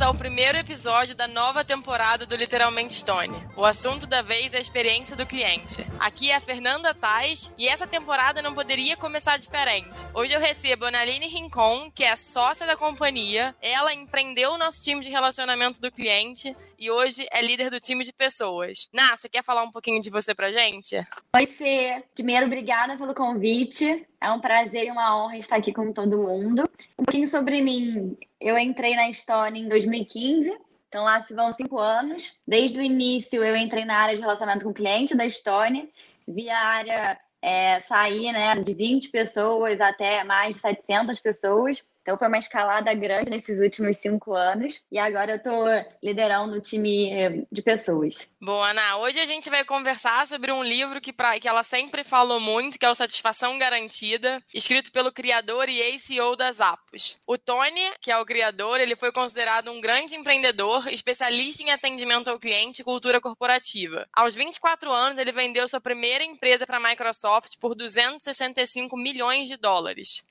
bem-vindos ao primeiro episódio da nova temporada do Literalmente Tony. O assunto da vez é a experiência do cliente. Aqui é a Fernanda Tais e essa temporada não poderia começar diferente. Hoje eu recebo a Naline Rincon, que é sócia da companhia. Ela empreendeu o nosso time de relacionamento do cliente e hoje é líder do time de pessoas. Ná, você quer falar um pouquinho de você pra gente? Oi, Fê. Primeiro, obrigada pelo convite. É um prazer e uma honra estar aqui com todo mundo. Um pouquinho sobre mim. Eu entrei na Stone em 2015, então lá se vão 5 anos. Desde o início eu entrei na área de relacionamento com cliente da Stone, vi a área sair, né, de 20 pessoas até mais de 700 pessoas. Então foi uma escalada grande nesses últimos 5 anos e agora eu estou liderando o time de pessoas. Bom, Ana, hoje a gente vai conversar sobre um livro que ela sempre falou muito, que é o Satisfação Garantida, escrito pelo criador e ex-CEO da Zappos. O Tony, que é o criador, ele foi considerado um grande empreendedor, especialista em atendimento ao cliente e cultura corporativa. Aos 24 anos, ele vendeu sua primeira empresa para a Microsoft por $265 milhões.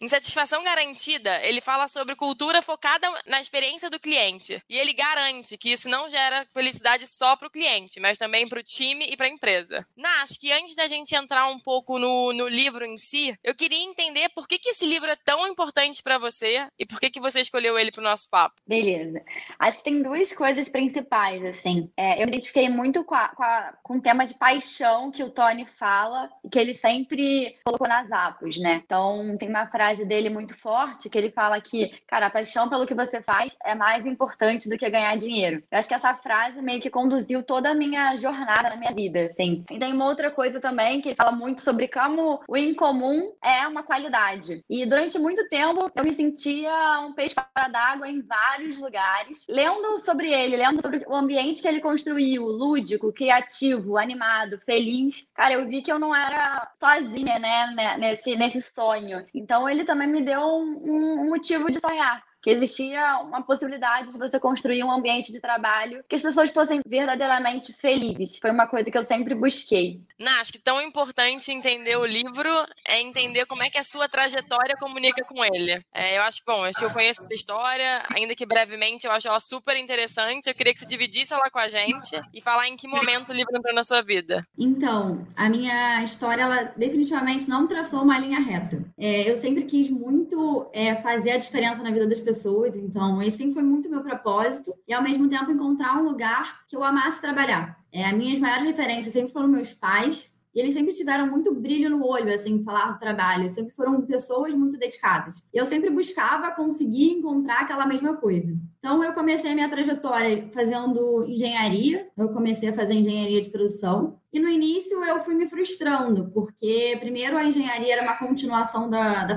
Em Satisfação Garantida, ele fala sobre cultura focada na experiência do cliente. E ele garante que isso não gera felicidade só para o cliente, mas também para o time e para a empresa. Ná, acho que antes da gente entrar um pouco no livro em si, eu queria entender por que esse livro é tão importante para você e por que você escolheu ele para o nosso papo. Beleza. Acho que tem 2 coisas principais, assim. Eu me identifiquei muito com o tema de paixão que o Tony fala e que ele sempre colocou nas Zappos, né? Então, tem uma frase dele muito forte que ele fala que, cara, a paixão pelo que você faz é mais importante do que ganhar dinheiro. Eu acho que essa frase meio que conduziu toda a minha jornada na minha vida, assim. E tem uma outra coisa também que ele fala muito sobre como o incomum é uma qualidade. E durante muito tempo eu me sentia um peixe fora d'água em vários lugares, lendo sobre ele, lendo sobre o ambiente que ele construiu, lúdico, criativo, animado, feliz. Cara, eu vi que eu não era sozinha, né, nesse sonho. Então ele também me deu um motivo de sonhar, que existia uma possibilidade de você construir um ambiente de trabalho que as pessoas fossem verdadeiramente felizes. Foi uma coisa que eu sempre busquei. Ná, acho que tão importante entender o livro é entender como é que a sua trajetória comunica com ele. Eu acho que, eu conheço essa história, ainda que brevemente, eu acho ela super interessante. Eu queria que você dividisse ela com a gente e falar em que momento o livro entrou na sua vida. Então, a minha história, ela definitivamente não traçou uma linha reta. Eu sempre quis muito fazer a diferença na vida das pessoas, então esse sempre foi muito meu propósito e ao mesmo tempo encontrar um lugar que eu amasse trabalhar. As minhas maiores referências sempre foram meus pais e eles sempre tiveram muito brilho no olho, assim, falar do trabalho, sempre foram pessoas muito dedicadas. Eu sempre buscava conseguir encontrar aquela mesma coisa. Então, eu comecei a minha trajetória fazendo engenharia, eu comecei a fazer engenharia de produção, e no início eu fui me frustrando, porque primeiro a engenharia era uma continuação da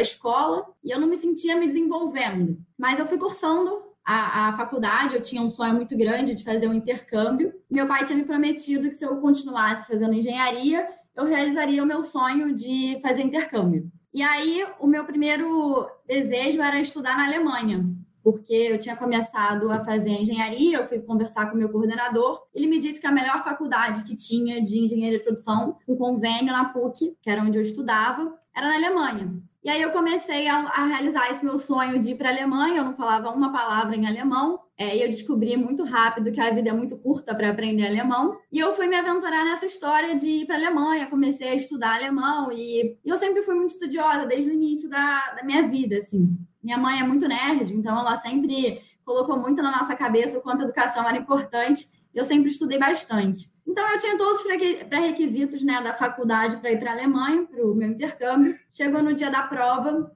escola, e eu não me sentia me desenvolvendo. Mas eu fui cursando a faculdade, eu tinha um sonho muito grande de fazer um intercâmbio, meu pai tinha me prometido que se eu continuasse fazendo engenharia, eu realizaria o meu sonho de fazer intercâmbio. E aí, o meu primeiro desejo era estudar na Alemanha, porque eu tinha começado a fazer engenharia, eu fui conversar com o meu coordenador, ele me disse que a melhor faculdade que tinha de engenharia de produção, um convênio na PUC, que era onde eu estudava, era na Alemanha. E aí eu comecei a realizar esse meu sonho de ir para a Alemanha, eu não falava uma palavra em alemão, e eu descobri muito rápido que a vida é muito curta para aprender alemão, e eu fui me aventurar nessa história de ir para a Alemanha, comecei a estudar alemão, e eu sempre fui muito estudiosa desde o início da minha vida, assim. Minha mãe é muito nerd, então ela sempre colocou muito na nossa cabeça o quanto a educação era importante, eu sempre estudei bastante. Então, eu tinha todos os pré-requisitos, né, da faculdade para ir para a Alemanha, para o meu intercâmbio. Chegou no dia da prova,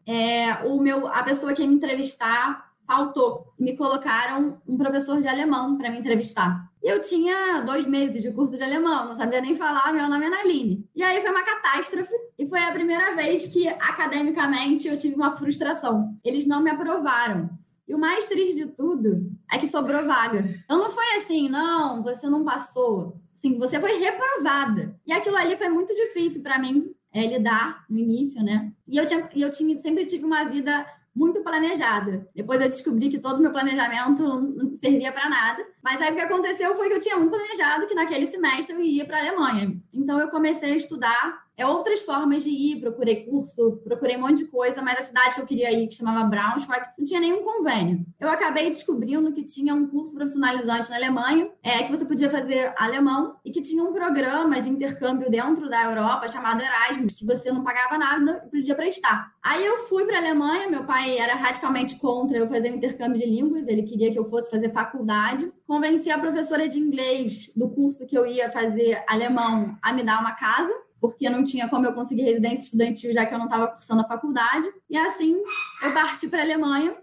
a pessoa que ia me entrevistar faltou. Me colocaram um professor de alemão para me entrevistar. Eu tinha 2 meses de curso de alemão, não sabia nem falar, meu nome é Naline. E aí foi uma catástrofe e foi a primeira vez que, academicamente, eu tive uma frustração. Eles não me aprovaram. E o mais triste de tudo é que sobrou vaga. Então, não foi assim, não, você não passou. Sim, você foi reprovada. E aquilo ali foi muito difícil para mim lidar no início, né? E eu sempre tive uma vida muito planejada. Depois eu descobri que todo o meu planejamento não servia para nada. Mas aí o que aconteceu foi que eu tinha muito planejado que naquele semestre eu iria para a Alemanha. Então eu comecei a estudar outras formas de ir, procurei curso, procurei um monte de coisa, mas a cidade que eu queria ir, que chamava Braunschweig, não tinha nenhum convênio. Eu acabei descobrindo que tinha um curso profissionalizante na Alemanha, que você podia fazer alemão, e que tinha um programa de intercâmbio dentro da Europa chamado Erasmus, que você não pagava nada e podia prestar. Aí eu fui para a Alemanha, meu pai era radicalmente contra eu fazer um intercâmbio de línguas, ele queria que eu fosse fazer faculdade. Convenci a professora de inglês do curso que eu ia fazer alemão a me dar uma casa, porque não tinha como eu conseguir residência estudantil, já que eu não estava cursando a faculdade. E assim, eu parti para a Alemanha,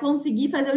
consegui fazer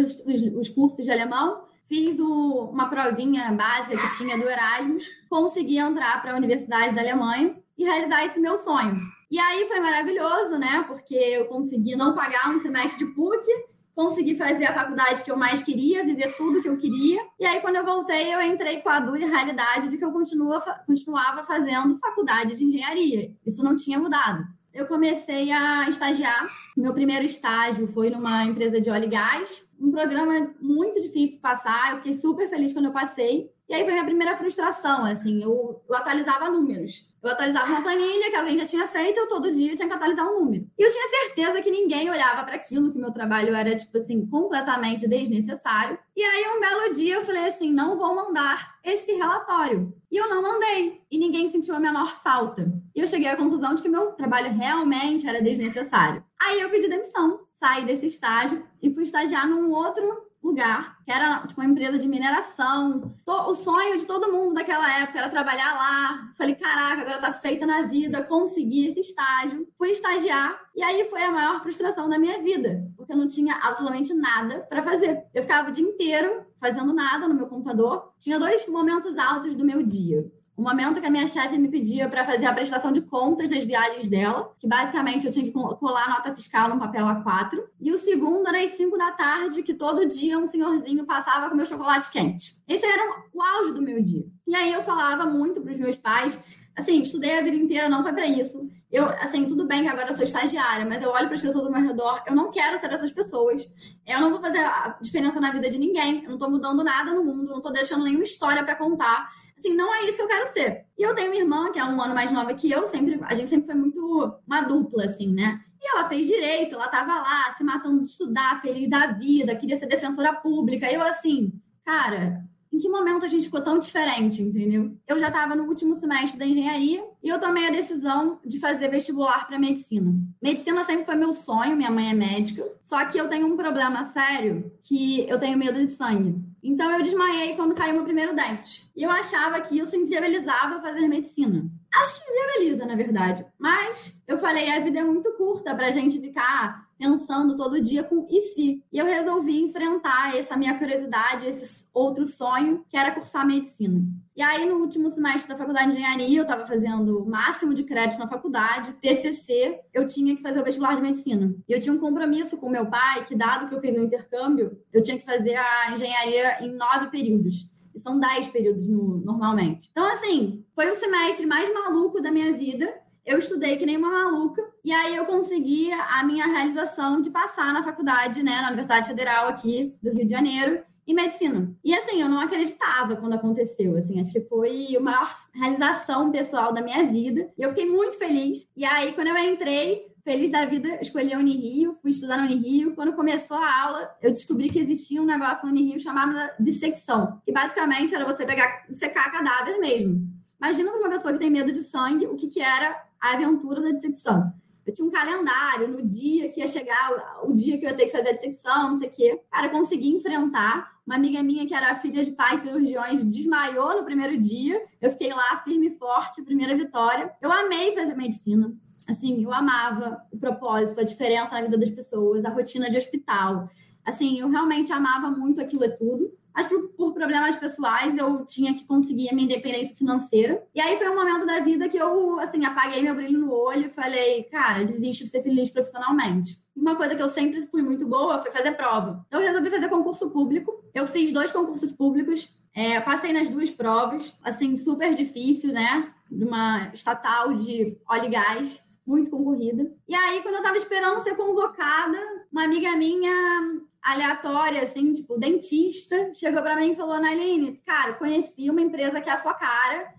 os cursos de alemão, fiz uma provinha básica que tinha do Erasmus, consegui entrar para a Universidade da Alemanha e realizar esse meu sonho. E aí foi maravilhoso, né? Porque eu consegui não pagar um semestre de PUC, consegui fazer a faculdade que eu mais queria, viver tudo que eu queria. E aí, quando eu voltei, eu entrei com a dura realidade de que eu continuava fazendo faculdade de engenharia. Isso não tinha mudado. Eu comecei a estagiar. Meu primeiro estágio foi numa empresa de óleo e gás. Um programa muito difícil de passar. Eu fiquei super feliz quando eu passei. E aí foi minha primeira frustração, assim, eu atualizava números. Eu atualizava uma planilha que alguém já tinha feito, eu todo dia tinha que atualizar um número. E eu tinha certeza que ninguém olhava para aquilo, que meu trabalho era, tipo assim, completamente desnecessário. E aí, um belo dia, eu falei assim, não vou mandar esse relatório. E eu não mandei, e ninguém sentiu a menor falta. E eu cheguei à conclusão de que meu trabalho realmente era desnecessário. Aí eu pedi demissão, saí desse estágio e fui estagiar num outro lugar, que era tipo uma empresa de mineração. O sonho de todo mundo daquela época era trabalhar lá. Falei, caraca, agora tá feita na vida, consegui esse estágio. Fui estagiar e aí foi a maior frustração da minha vida, porque eu não tinha absolutamente nada para fazer. Eu ficava o dia inteiro fazendo nada no meu computador. Tinha dois momentos altos do meu dia. O momento que a minha chefe me pedia para fazer a prestação de contas das viagens dela, que basicamente eu tinha que colar a nota fiscal num papel A4. E o segundo era às 5 da tarde, que todo dia um senhorzinho passava com meu chocolate quente. Esse era o auge do meu dia. E aí eu falava muito para os meus pais, assim, estudei a vida inteira, não foi para isso. Eu, assim, tudo bem que agora eu sou estagiária, mas eu olho para as pessoas ao meu redor, eu não quero ser essas pessoas, eu não vou fazer a diferença na vida de ninguém, eu não estou mudando nada no mundo, não estou deixando nenhuma história para contar. Assim, não é isso que eu quero ser. E eu tenho uma irmã que é um ano mais nova que eu, a gente sempre foi muito uma dupla, assim, né? E ela fez direito, ela estava lá se matando de estudar, feliz da vida, queria ser defensora pública. E eu, assim, cara, em que momento a gente ficou tão diferente, entendeu? Eu já estava no último semestre da engenharia e eu tomei a decisão de fazer vestibular para medicina. Medicina sempre foi meu sonho, minha mãe é médica, só que eu tenho um problema sério, que eu tenho medo de sangue. Então eu desmaiei quando caiu meu primeiro dente. E eu achava que isso inviabilizava fazer medicina. Acho que inviabiliza, na verdade. Mas eu falei, a vida é muito curta para a gente ficar pensando todo dia com e se. E eu resolvi enfrentar essa minha curiosidade, esse outro sonho, que era cursar medicina. E aí, no último semestre da faculdade de engenharia, eu estava fazendo o máximo de crédito na faculdade, TCC, eu tinha que fazer o vestibular de medicina. E eu tinha um compromisso com meu pai, que dado que eu fiz um intercâmbio, eu tinha que fazer a engenharia em 9 períodos. E são 10 períodos normalmente. Então, assim, foi o semestre mais maluco da minha vida. Eu estudei que nem uma maluca, e aí eu consegui a minha realização de passar na faculdade, né, na Universidade Federal aqui do Rio de Janeiro, em medicina. E assim, eu não acreditava quando aconteceu, assim, acho que foi a maior realização pessoal da minha vida, e eu fiquei muito feliz. E aí, quando eu entrei, feliz da vida, escolhi a Uni Rio, fui estudar na Uni Rio. Quando começou a aula, eu descobri que existia um negócio na Uni Rio chamado dissecção, que basicamente era você pegar, secar cadáver mesmo. Imagina para uma pessoa que tem medo de sangue, o que era a aventura da dissecção. Eu tinha um calendário no dia que ia chegar, o dia que eu ia ter que fazer a dissecção, não sei o quê. Cara, eu consegui enfrentar. Uma amiga minha, que era filha de pais cirurgiões, desmaiou no primeiro dia. Eu fiquei lá, firme e forte, primeira vitória. Eu amei fazer medicina. Assim, eu amava o propósito, a diferença na vida das pessoas, a rotina de hospital. Assim, eu realmente amava muito aquilo e tudo. Mas por problemas pessoais, eu tinha que conseguir a minha independência financeira. E aí foi um momento da vida que eu, assim, apaguei meu brilho no olho e falei, cara, desisto de ser feliz profissionalmente. Uma coisa que eu sempre fui muito boa foi fazer prova. Então eu resolvi fazer concurso público. Eu fiz 2 concursos públicos, passei nas 2 provas, assim, super difícil, né? Numa estatal de óleo e gás, muito concorrida. E aí, quando eu tava esperando ser convocada, uma amiga minha, aleatória, assim, tipo, dentista, chegou pra mim e falou, Naline, cara, conheci uma empresa que é a sua cara,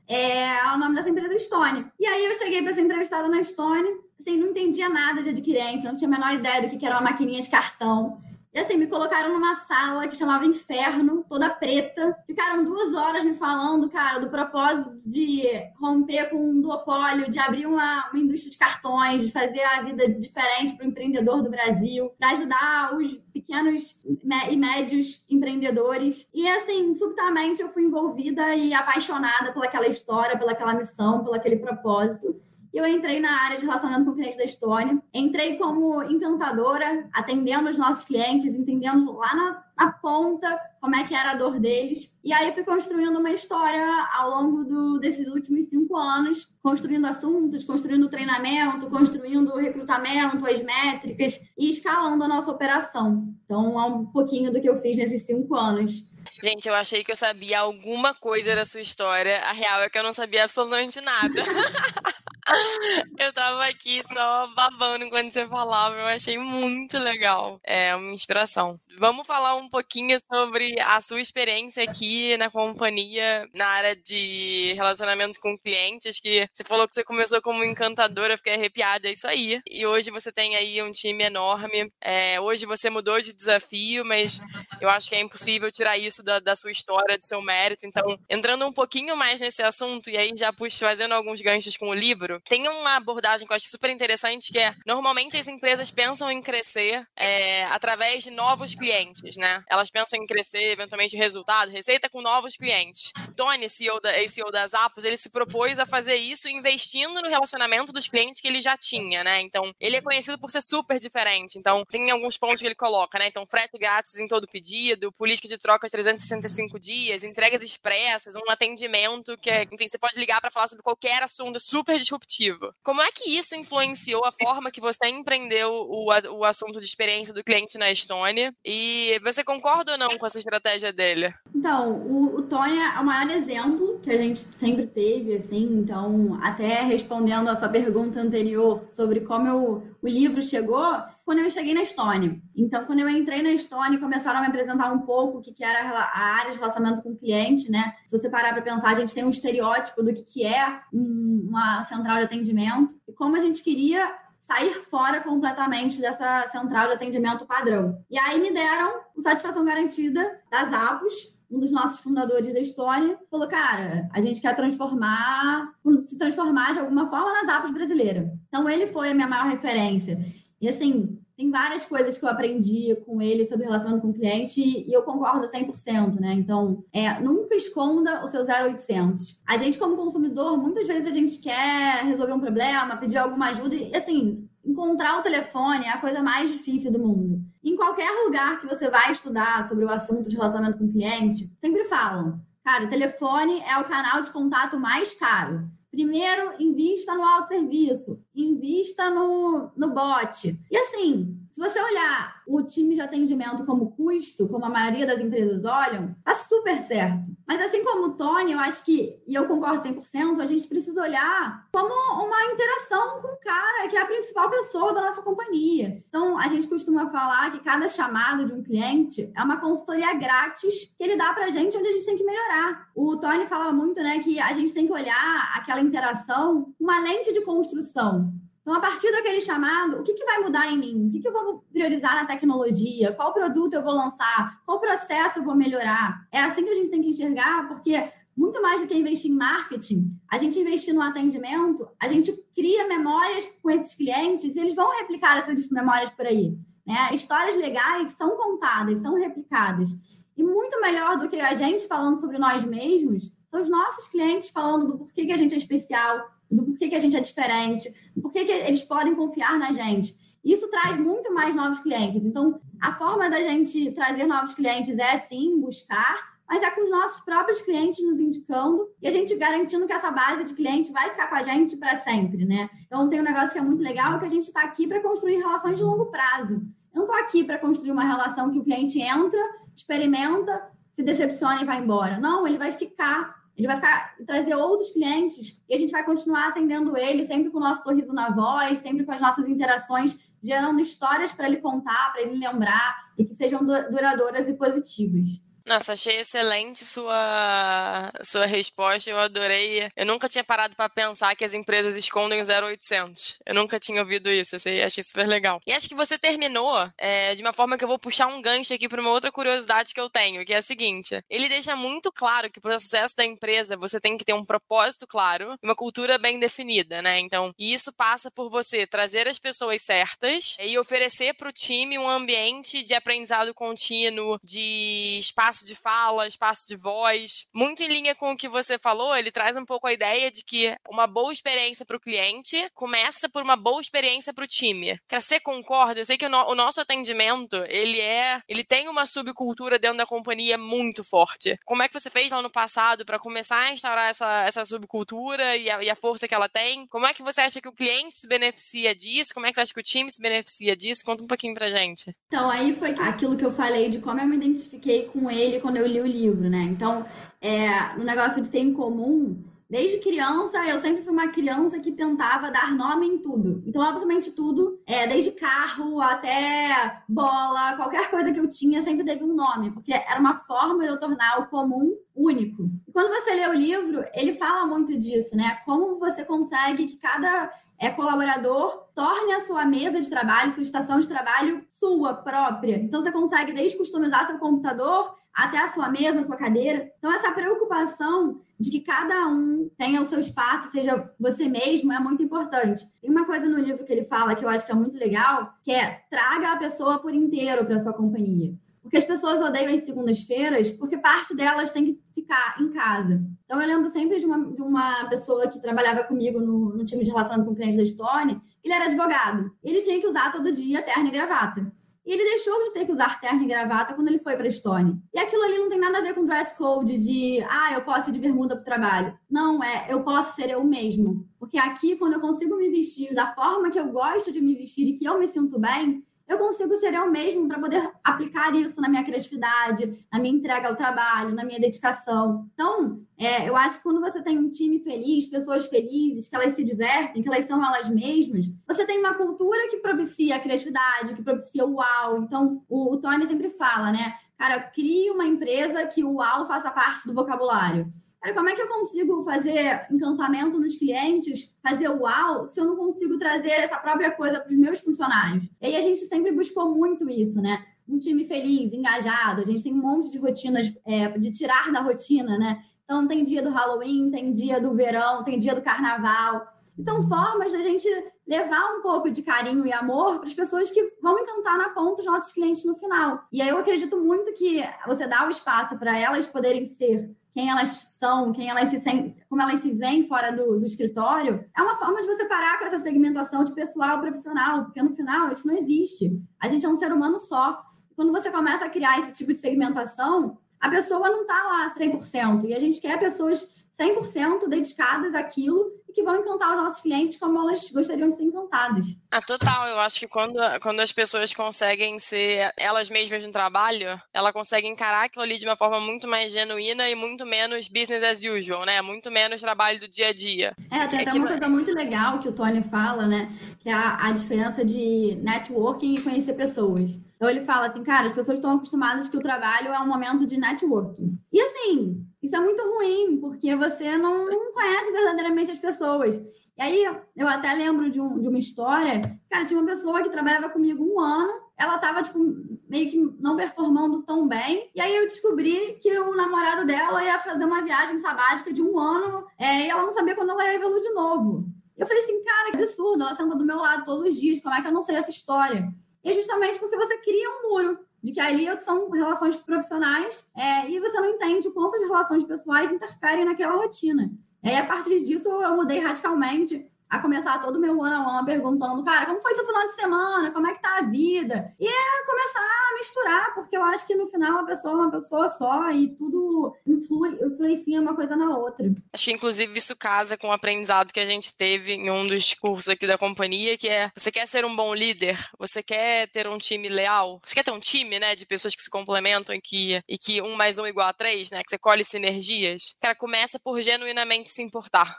o nome dessa empresa é Stone. E aí eu cheguei para ser entrevistada na Stone, assim, não entendia nada de adquirência, não tinha a menor ideia do que era uma maquininha de cartão. E assim, me colocaram numa sala que chamava Inferno, toda preta. Ficaram 2 horas me falando, cara, do propósito de romper com um duopólio, de abrir uma indústria de cartões, de fazer a vida diferente para o empreendedor do Brasil, para ajudar os pequenos e médios empreendedores. E assim, subitamente eu fui envolvida e apaixonada pelaquela história, pelaquela missão, pelaquele propósito. E eu entrei na área de relacionamento com clientes da Estônia. Entrei como encantadora, atendendo os nossos clientes, entendendo lá na ponta como é que era a dor deles. E aí fui construindo uma história ao longo desses últimos 5 anos, construindo assuntos, construindo treinamento, construindo recrutamento, as métricas e escalando a nossa operação. Então, é um pouquinho do que eu fiz nesses 5 anos. Gente, eu achei que eu sabia alguma coisa da sua história. A real é que eu não sabia absolutamente nada. Eu tava aqui só babando enquanto você falava, eu achei muito legal, é uma inspiração. Vamos falar um pouquinho sobre a sua experiência aqui na companhia, na área de relacionamento com clientes, que você falou que você começou como encantadora, fiquei arrepiada, é isso aí. E hoje você tem aí um time enorme, hoje você mudou de desafio, mas eu acho que é impossível tirar isso da sua história, do seu mérito. Então, entrando um pouquinho mais nesse assunto e aí já fazendo alguns ganchos com o livro, tem uma abordagem que eu acho super interessante, que é, normalmente as empresas pensam em crescer através de novos clientes, né? Elas pensam em crescer, eventualmente, resultado, receita com novos clientes. Tony, CEO da Zappos, ele se propôs a fazer isso investindo no relacionamento dos clientes que ele já tinha, né? Então, ele é conhecido por ser super diferente. Então, tem alguns pontos que ele coloca, né? Então, frete grátis em todo pedido, política de troca 365 dias, entregas expressas, um atendimento que é, enfim, você pode ligar para falar sobre qualquer assunto, super disruptivo. Como é que isso influenciou a forma que você empreendeu o assunto de experiência do cliente na Estônia? E você concorda ou não com essa estratégia dele? Então, o Tony é o maior exemplo que a gente sempre teve, assim. Então, até respondendo a sua pergunta anterior sobre como o livro chegou, quando eu cheguei na Estônia. Então, quando eu entrei na Estônia, começaram a me apresentar um pouco o que era a área de relacionamento com o cliente, né? Se você parar para pensar, a gente tem um estereótipo do que é uma central de atendimento e como a gente queria sair fora completamente dessa central de atendimento padrão. E aí me deram o Satisfação Garantida da Zappos, um dos nossos fundadores da Estônia, falou, cara, a gente quer se transformar de alguma forma na Zappos brasileira. Então, ele foi a minha maior referência. E, assim, tem várias coisas que eu aprendi com ele sobre relacionamento com o cliente e eu concordo 100%, né? Então, nunca esconda o seu 0800. A gente, como consumidor, muitas vezes a gente quer resolver um problema, pedir alguma ajuda e, assim, encontrar o telefone é a coisa mais difícil do mundo. Em qualquer lugar que você vai estudar sobre o assunto de relacionamento com o cliente, sempre falam, cara, o telefone é o canal de contato mais caro. Primeiro, invista no autosserviço, invista no bot. E assim, se você olhar o time de atendimento como custo, como a maioria das empresas olham, tá super certo. Mas assim como o Tony, eu acho que, e eu concordo 100%, a gente precisa olhar como uma interação com o cara, que é a principal pessoa da nossa companhia. Então, a gente costuma falar que cada chamado de um cliente é uma consultoria grátis que ele dá pra gente onde a gente tem que melhorar. O Tony falava muito, né, que a gente tem que olhar aquela interação com uma lente de construção. Então, a partir daquele chamado, o que vai mudar em mim? O que eu vou priorizar na tecnologia? Qual produto eu vou lançar? Qual processo eu vou melhorar? É assim que a gente tem que enxergar, porque muito mais do que investir em marketing, a gente investir no atendimento, a gente cria memórias com esses clientes e eles vão replicar essas memórias por aí, né? Histórias legais são contadas, são replicadas. E muito melhor do que a gente falando sobre nós mesmos, são os nossos clientes falando do porquê que a gente é especial, do porquê que a gente é diferente, do porquê que eles podem confiar na gente. Isso traz muito mais novos clientes. Então, a forma da gente trazer novos clientes é, sim, buscar, mas é com os nossos próprios clientes nos indicando e a gente garantindo que essa base de cliente vai ficar com a gente para sempre, né? Então, tem um negócio que é muito legal, que a gente está aqui para construir relações de longo prazo. Eu não estou aqui para construir uma relação que o cliente entra, experimenta, se decepciona e vai embora. Não, ele vai ficar... Ele vai ficar, trazer outros clientes e a gente vai continuar atendendo ele sempre com o nosso sorriso na voz, sempre com as nossas interações, gerando histórias para ele contar, para ele lembrar e que sejam duradouras e positivas. Nossa, achei excelente sua resposta, eu adorei. Eu nunca tinha parado para pensar que as empresas escondem o 0800. Eu nunca tinha ouvido isso, assim, achei super legal. E acho que você terminou de uma forma que eu vou puxar um gancho aqui para uma outra curiosidade que eu tenho, que é a seguinte. Ele deixa muito claro que para o sucesso da empresa você tem que ter um propósito claro, uma cultura bem definida, né? Então, e isso passa por você trazer as pessoas certas e oferecer para o time um ambiente de aprendizado contínuo, de espaço de fala, espaço de voz. Muito em linha com o que você falou, ele traz um pouco a ideia de que uma boa experiência para o cliente começa por uma boa experiência para o time. Você concorda? Eu sei que o nosso atendimento, ele tem uma subcultura dentro da companhia muito forte. Como é que você fez lá no passado para começar a instaurar essa subcultura e a força que ela tem? Como é que você acha que o cliente se beneficia disso? Como é que você acha que o time se beneficia disso? Conta um pouquinho pra gente. Então, aí foi aquilo que eu falei de como eu me identifiquei com ele quando eu li o livro, né? Então, um negócio de ser em comum. Desde criança, eu sempre fui uma criança que tentava dar nome em tudo. Então, absolutamente tudo, desde carro até bola, qualquer coisa que eu tinha sempre teve um nome, porque era uma forma de eu tornar o comum único. E quando você lê o livro, ele fala muito disso, né? Como você consegue que cada colaborador torne a sua mesa de trabalho, sua estação de trabalho, sua própria. Então, você consegue desde customizar seu computador até a sua mesa, a sua cadeira. Então, essa preocupação de que cada um tenha o seu espaço, seja você mesmo, é muito importante. Tem uma coisa no livro que ele fala que eu acho que é muito legal, que é traga a pessoa por inteiro para a sua companhia. Porque as pessoas odeiam as segundas-feiras porque parte delas tem que ficar em casa. Então, eu lembro sempre de uma pessoa que trabalhava comigo no time de relacionamento com clientes da Stone, ele era advogado. Ele tinha que usar todo dia terno e gravata. E ele deixou de ter que usar terno e gravata quando ele foi para a Stone. E aquilo ali não tem nada a ver com dress code de, eu posso ir de bermuda para o trabalho. Não, eu posso ser eu mesmo. Porque aqui, quando eu consigo me vestir da forma que eu gosto de me vestir e que eu me sinto bem, eu consigo ser eu mesmo para poder aplicar isso na minha criatividade, na minha entrega ao trabalho, na minha dedicação. Então, eu acho que quando você tem um time feliz, pessoas felizes, que elas se divertem, que elas são elas mesmas, você tem uma cultura que propicia a criatividade, que propicia o uau. Então, o Tony sempre fala, né? Cara, crie uma empresa que o uau faça parte do vocabulário. Cara, como é que eu consigo fazer encantamento nos clientes, fazer uau, se eu não consigo trazer essa própria coisa para os meus funcionários? E aí a gente sempre buscou muito isso, né? Um time feliz, engajado, a gente tem um monte de rotinas, de tirar da rotina, né? Então, tem dia do Halloween, tem dia do verão, tem dia do carnaval. Então, formas da gente levar um pouco de carinho e amor para as pessoas que vão encantar na ponta os nossos clientes no final. E aí eu acredito muito que você dá o espaço para elas poderem ser quem elas são, quem elas se sentem, como elas se veem fora do escritório, é uma forma de você parar com essa segmentação de pessoal e profissional, porque no final isso não existe. A gente é um ser humano só. Quando você começa a criar esse tipo de segmentação, a pessoa não está lá 100%, e a gente quer pessoas 100% dedicadas àquilo que vão encantar os nossos clientes como elas gostariam de ser encantadas. Ah, total. Eu acho que quando as pessoas conseguem ser elas mesmas no trabalho, ela consegue encarar aquilo ali de uma forma muito mais genuína e muito menos business as usual, né? Muito menos trabalho do dia a dia. Tem até uma coisa muito legal que o Tony fala, né? Que é a diferença de networking e conhecer pessoas. Então, ele fala assim, cara, as pessoas estão acostumadas que o trabalho é um momento de networking. E assim, isso é muito ruim, porque você não conhece verdadeiramente as pessoas. E aí, eu até lembro de uma história, cara, tinha uma pessoa que trabalhava comigo 1 ano, ela estava tipo, meio que não performando tão bem, e aí eu descobri que o namorado dela ia fazer uma viagem sabática de 1 ano, e ela não sabia quando ela ia vê-lo de novo. E eu falei assim, cara, que absurdo, ela senta do meu lado todos os dias, como é que eu não sei essa história? E justamente porque você cria um muro de que ali são relações profissionais e você não entende o quanto as relações pessoais interferem naquela rotina. E aí, a partir disso, eu mudei radicalmente a começar todo o meu one-on-one perguntando, cara, como foi seu final de semana? Como é que tá a vida? E começar a misturar, porque eu acho que no final a pessoa é uma pessoa só e tudo influencia uma coisa na outra. Acho que, inclusive, isso casa com o aprendizado que a gente teve em um dos cursos aqui da companhia, que é, você quer ser um bom líder? Você quer ter um time leal? Você quer ter um time, né, de pessoas que se complementam e que 1 mais 1 igual a 3, né, que você colhe sinergias? Cara, começa por genuinamente se importar.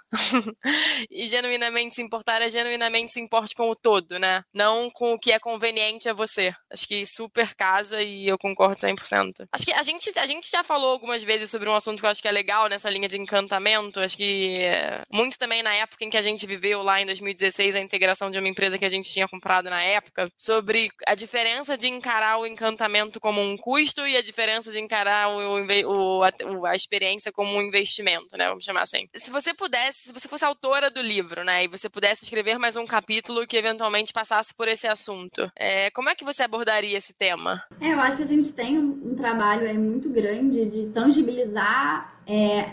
E genuinamente genuinamente se importar é genuinamente se importe com o todo, né? Não com o que é conveniente a você. Acho que super casa e eu concordo 100%. Acho que a gente já falou algumas vezes sobre um assunto que eu acho que é legal nessa linha de encantamento. Acho que muito também na época em que a gente viveu lá em 2016 a integração de uma empresa que a gente tinha comprado na época, sobre a diferença de encarar o encantamento como um custo e a diferença de encarar a experiência como um investimento, né? Vamos chamar assim. Se você fosse autora do livro, né, e você pudesse escrever mais um capítulo que eventualmente passasse por esse assunto, como é que você abordaria esse tema? Eu acho que a gente tem um trabalho muito grande de tangibilizar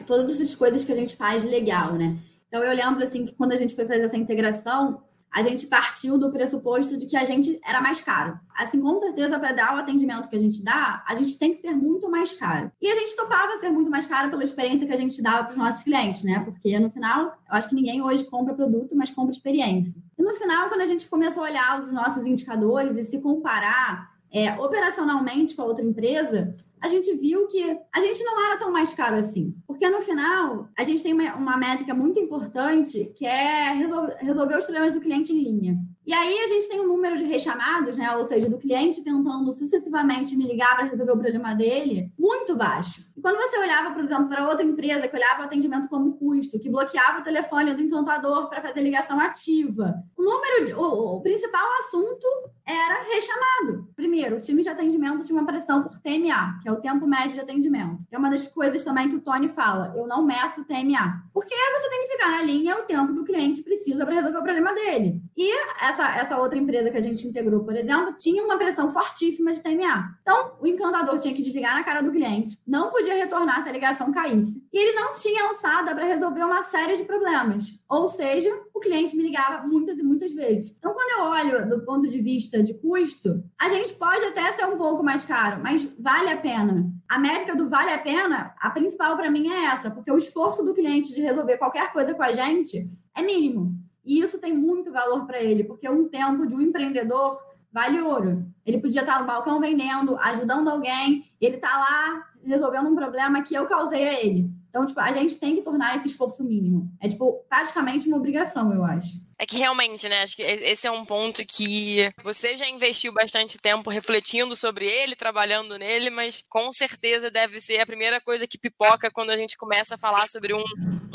todas essas coisas que a gente faz de legal, né? Então eu lembro assim que quando a gente foi fazer essa integração, a gente partiu do pressuposto de que a gente era mais caro. Assim, com certeza, para dar o atendimento que a gente dá, a gente tem que ser muito mais caro. E a gente topava ser muito mais caro pela experiência que a gente dava para os nossos clientes, né? Porque, no final, eu acho que ninguém hoje compra produto, mas compra experiência. E, no final, quando a gente começou a olhar os nossos indicadores e se comparar operacionalmente com a outra empresa, a gente viu que a gente não era tão mais caro assim. Porque, no final, a gente tem uma métrica muito importante que é resolver os problemas do cliente em linha. E aí, a gente tem um número de rechamados, né? Ou seja, do cliente tentando sucessivamente me ligar para resolver o problema dele, muito baixo. E quando você olhava, por exemplo, para outra empresa que olhava o atendimento como custo, que bloqueava o telefone do encantador para fazer ligação ativa, o principal assunto era rechamado. Primeiro, o time de atendimento tinha uma pressão por TMA, que é o tempo médio de atendimento. É uma das coisas também que o Tony fala, eu não meço TMA. Porque você tem que ficar na linha o tempo que o cliente precisa para resolver o problema dele. E essa outra empresa que a gente integrou, por exemplo, tinha uma pressão fortíssima de TMA. Então, o encantador tinha que desligar na cara do cliente, não podia retornar se a ligação caísse. E ele não tinha alçada para resolver uma série de problemas. Ou seja, o cliente me ligava muitas e muitas vezes. Então, quando eu olho do ponto de vista de custo, a gente pode até ser um pouco mais caro, mas vale a pena. A métrica do vale a pena, a principal para mim é essa, porque o esforço do cliente de resolver qualquer coisa com a gente é mínimo. E isso tem muito valor para ele, porque um tempo de um empreendedor vale ouro. Ele podia estar no balcão vendendo, ajudando alguém, ele está lá resolvendo um problema que eu causei a ele. Então, tipo, a gente tem que tornar esse esforço mínimo. É, tipo, praticamente uma obrigação, eu acho. É que realmente, né, acho que esse é um ponto que você já investiu bastante tempo refletindo sobre ele, trabalhando nele, mas com certeza deve ser a primeira coisa que pipoca quando a gente começa a falar sobre um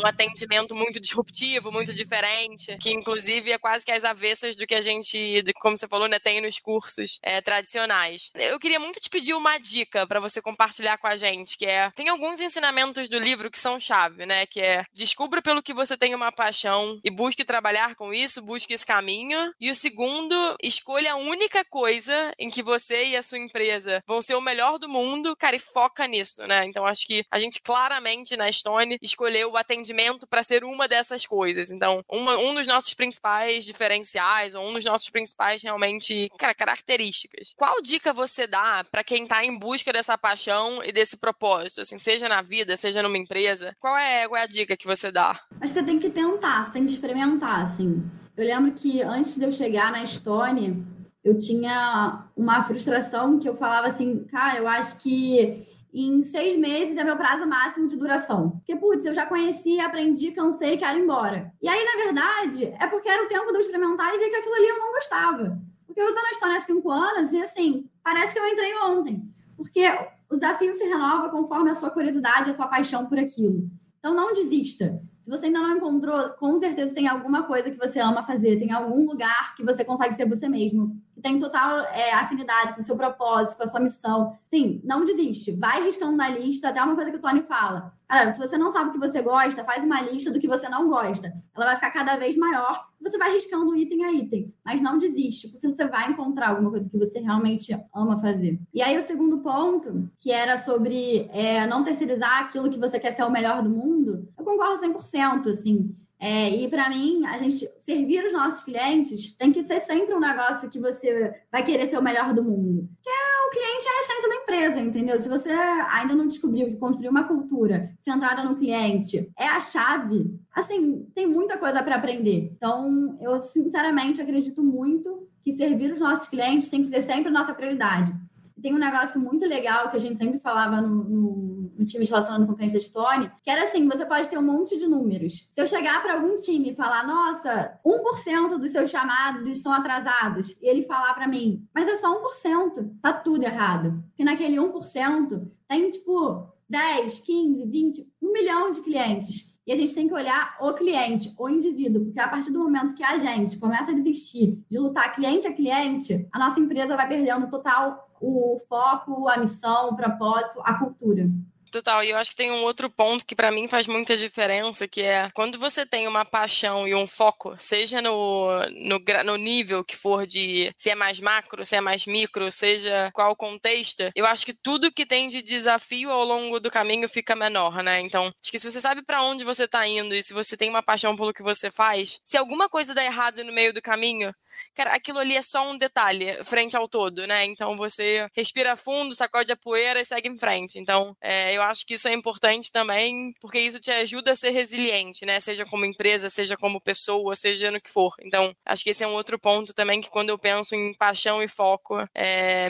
atendimento muito disruptivo, muito diferente, que inclusive é quase que às avessas do que a gente, como você falou, né, tem nos cursos tradicionais. Eu queria muito te pedir uma dica para você compartilhar com a gente, que é, tem alguns ensinamentos do livro que são chave, né, que é descubra pelo que você tem uma paixão e busque trabalhar com isso, busque esse caminho. E o segundo, escolha a única coisa em que você e a sua empresa vão ser o melhor do mundo, cara, e foca nisso, né? Então, acho que a gente claramente na Stone escolheu o atendimento para ser uma dessas coisas. Então, um dos nossos principais diferenciais, ou um dos nossos principais realmente, cara, características. Qual dica você dá para quem tá em busca dessa paixão e desse propósito? Assim, seja na vida, seja numa empresa, qual é a dica que você dá? Acho que você tem que tentar, você tem que experimentar, assim. Eu lembro que antes de eu chegar na Stone, eu tinha uma frustração que eu falava assim, cara, eu acho que em 6 meses é meu prazo máximo de duração. Porque, putz, eu já conheci, aprendi, cansei, quero ir embora. E aí, na verdade, é porque era o tempo de eu experimentar e ver que aquilo ali eu não gostava. Porque eu estou na Stone há 5 anos e, assim, parece que eu entrei ontem. Porque o desafio se renova conforme a sua curiosidade, a sua paixão por aquilo. Então, não desista. Se você ainda não encontrou, com certeza tem alguma coisa que você ama fazer, tem algum lugar que você consegue ser você mesmo, que tem total afinidade com o seu propósito, com a sua missão. Sim, não desiste. Vai riscando na lista, até uma coisa que o Tony fala. Cara, se você não sabe o que você gosta, faz uma lista do que você não gosta. Ela vai ficar cada vez maior, você vai riscando item a item. Mas não desiste, porque você vai encontrar alguma coisa que você realmente ama fazer. E aí o segundo ponto, que era sobre não terceirizar aquilo que você quer ser o melhor do mundo, eu concordo 100%, assim. E para mim, a gente servir os nossos clientes tem que ser sempre um negócio que você vai querer ser o melhor do mundo. Porque o cliente é a essência da empresa, entendeu? Se você ainda não descobriu que construir uma cultura centrada no cliente é a chave, assim, tem muita coisa para aprender. Então, eu sinceramente acredito muito que servir os nossos clientes tem que ser sempre a nossa prioridade. Tem um negócio muito legal que a gente sempre falava no um time de relacionamento com clientes da Tony, que era assim, você pode ter um monte de números. Se eu chegar para algum time e falar, nossa, 1% dos seus chamados são atrasados, e ele falar para mim, mas é só 1%, tá tudo errado. Porque naquele 1% tem, tipo, 10, 15, 20, 1 milhão de clientes. E a gente tem que olhar o cliente, o indivíduo, porque a partir do momento que a gente começa a desistir de lutar cliente a cliente, a nossa empresa vai perdendo total o foco, a missão, o propósito, a cultura. Total, e eu acho que tem um outro ponto que pra mim faz muita diferença, que é quando você tem uma paixão e um foco, seja no nível que for de se é mais macro, se é mais micro, seja qual contexto, eu acho que tudo que tem de desafio ao longo do caminho fica menor, né? Então, acho que se você sabe pra onde você tá indo e se você tem uma paixão pelo que você faz, se alguma coisa dá errado no meio do caminho, cara, aquilo ali é só um detalhe frente ao todo, né? Então você respira fundo, sacode a poeira e segue em frente. Então, eu acho que isso é importante também, porque isso te ajuda a ser resiliente, né? Seja como empresa, seja como pessoa, seja no que for. Então, acho que esse é um outro ponto também que quando eu penso em paixão e foco,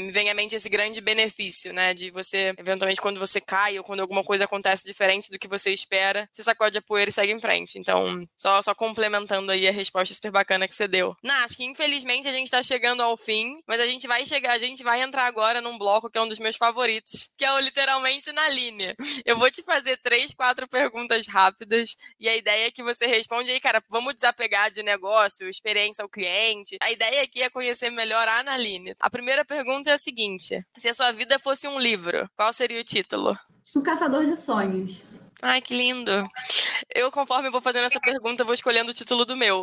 me vem à mente esse grande benefício, né? De você, eventualmente, quando você cai ou quando alguma coisa acontece diferente do que você espera, você sacode a poeira e segue em frente. Então, só complementando aí a resposta super bacana que você deu. Acho que infelizmente a gente está chegando ao fim, mas a gente vai entrar agora num bloco que é um dos meus favoritos, que é o Literalmente Naline. Eu vou te fazer 3, 4 perguntas rápidas e a ideia é que você responde aí, cara, vamos desapegar de negócio, experiência ao cliente. A ideia aqui é conhecer melhor a Naline. A primeira pergunta é a seguinte: se a sua vida fosse um livro, qual seria o título? O Caçador de Sonhos. Ai, que lindo. Eu, conforme eu vou fazendo essa pergunta, vou escolhendo o título do meu.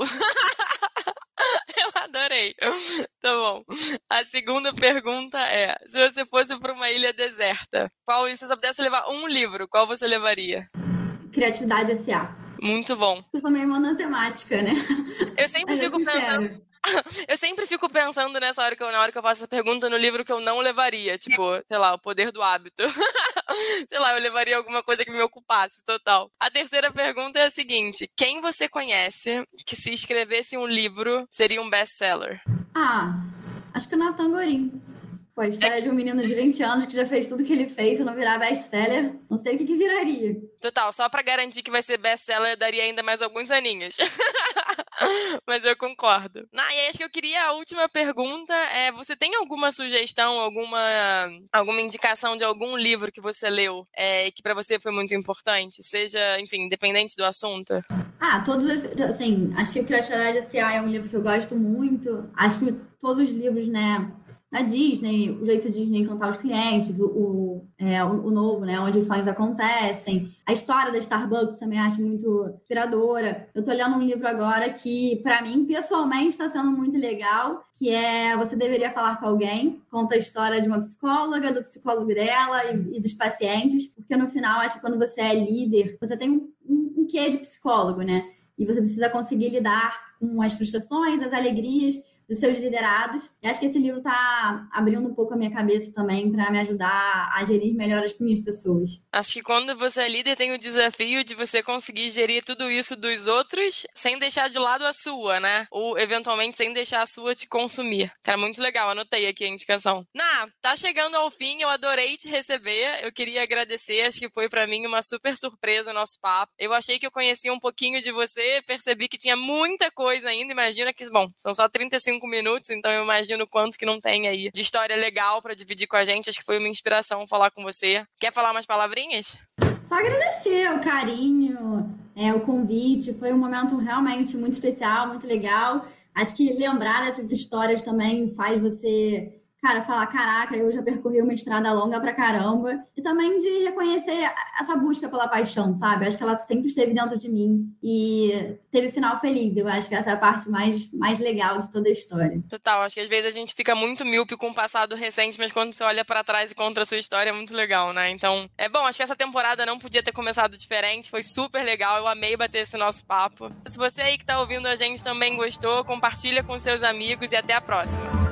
Eu adorei. Tá bom. A segunda pergunta é: se você fosse para uma ilha deserta, se você pudesse levar um livro, qual você levaria? Criatividade S.A. Muito bom. Eu sou minha irmã na temática, né? Eu sempre fico pensando nessa hora na hora que eu faço essa pergunta no livro que eu não levaria, tipo, sei lá, O Poder do Hábito. Sei lá, eu levaria alguma coisa que me ocupasse, total. A terceira pergunta é a seguinte: quem você conhece que, se escrevesse um livro, seria um best-seller? Acho que o Natangorim. Pô, a história de um menino de 20 anos que já fez tudo que ele fez, se não virar best-seller, não sei o que viraria. Total, só pra garantir que vai ser best-seller, eu daria ainda mais alguns aninhos. Mas eu concordo. E acho que eu queria a última pergunta. Você tem alguma sugestão, alguma indicação de algum livro que você leu que pra você foi muito importante? Seja, enfim, independente do assunto. Todos esses, assim, acho que o Criatividade S.A. é um livro que eu gosto muito. Acho que todos os livros, né, da Disney, o jeito de Disney encantar os clientes, o novo, né, onde os sonhos acontecem. A história da Starbucks também acho muito inspiradora. Eu tô lendo um livro agora que, pra mim, pessoalmente, está sendo muito legal, que é Você Deveria Falar com Alguém. Conta a história de uma psicóloga, do psicólogo dela e dos pacientes, porque no final, acho que quando você é líder, você tem um quê de psicólogo, né? E você precisa conseguir lidar com as frustrações, as alegrias dos seus liderados. E acho que esse livro tá abrindo um pouco a minha cabeça também para me ajudar a gerir melhor as minhas pessoas. Acho que quando você é líder tem o desafio de você conseguir gerir tudo isso dos outros sem deixar de lado a sua, né? Ou, eventualmente, sem deixar a sua te consumir. Cara, muito legal. Anotei aqui a indicação. Tá chegando ao fim. Eu adorei te receber. Eu queria agradecer. Acho que foi para mim uma super surpresa o nosso papo. Eu achei que eu conhecia um pouquinho de você. Percebi que tinha muita coisa ainda. Imagina que, bom, são só 35 minutos, então eu imagino o quanto que não tem aí de história legal pra dividir com a gente. Acho que foi uma inspiração falar com você. Quer falar umas palavrinhas? Só agradecer o carinho, o convite. Foi um momento realmente muito especial, muito legal. Acho que lembrar essas histórias também faz você, cara, falar, caraca, eu já percorri uma estrada longa pra caramba. E também de reconhecer essa busca pela paixão, sabe? Acho que ela sempre esteve dentro de mim e teve final feliz. Eu acho que essa é a parte mais legal de toda a história. Total, acho que às vezes a gente fica muito míope com o passado recente, mas quando você olha pra trás e conta a sua história é muito legal, né? Então, bom, acho que essa temporada não podia ter começado diferente, foi super legal, eu amei bater esse nosso papo. Se você aí que tá ouvindo a gente também gostou, compartilha com seus amigos e até a próxima.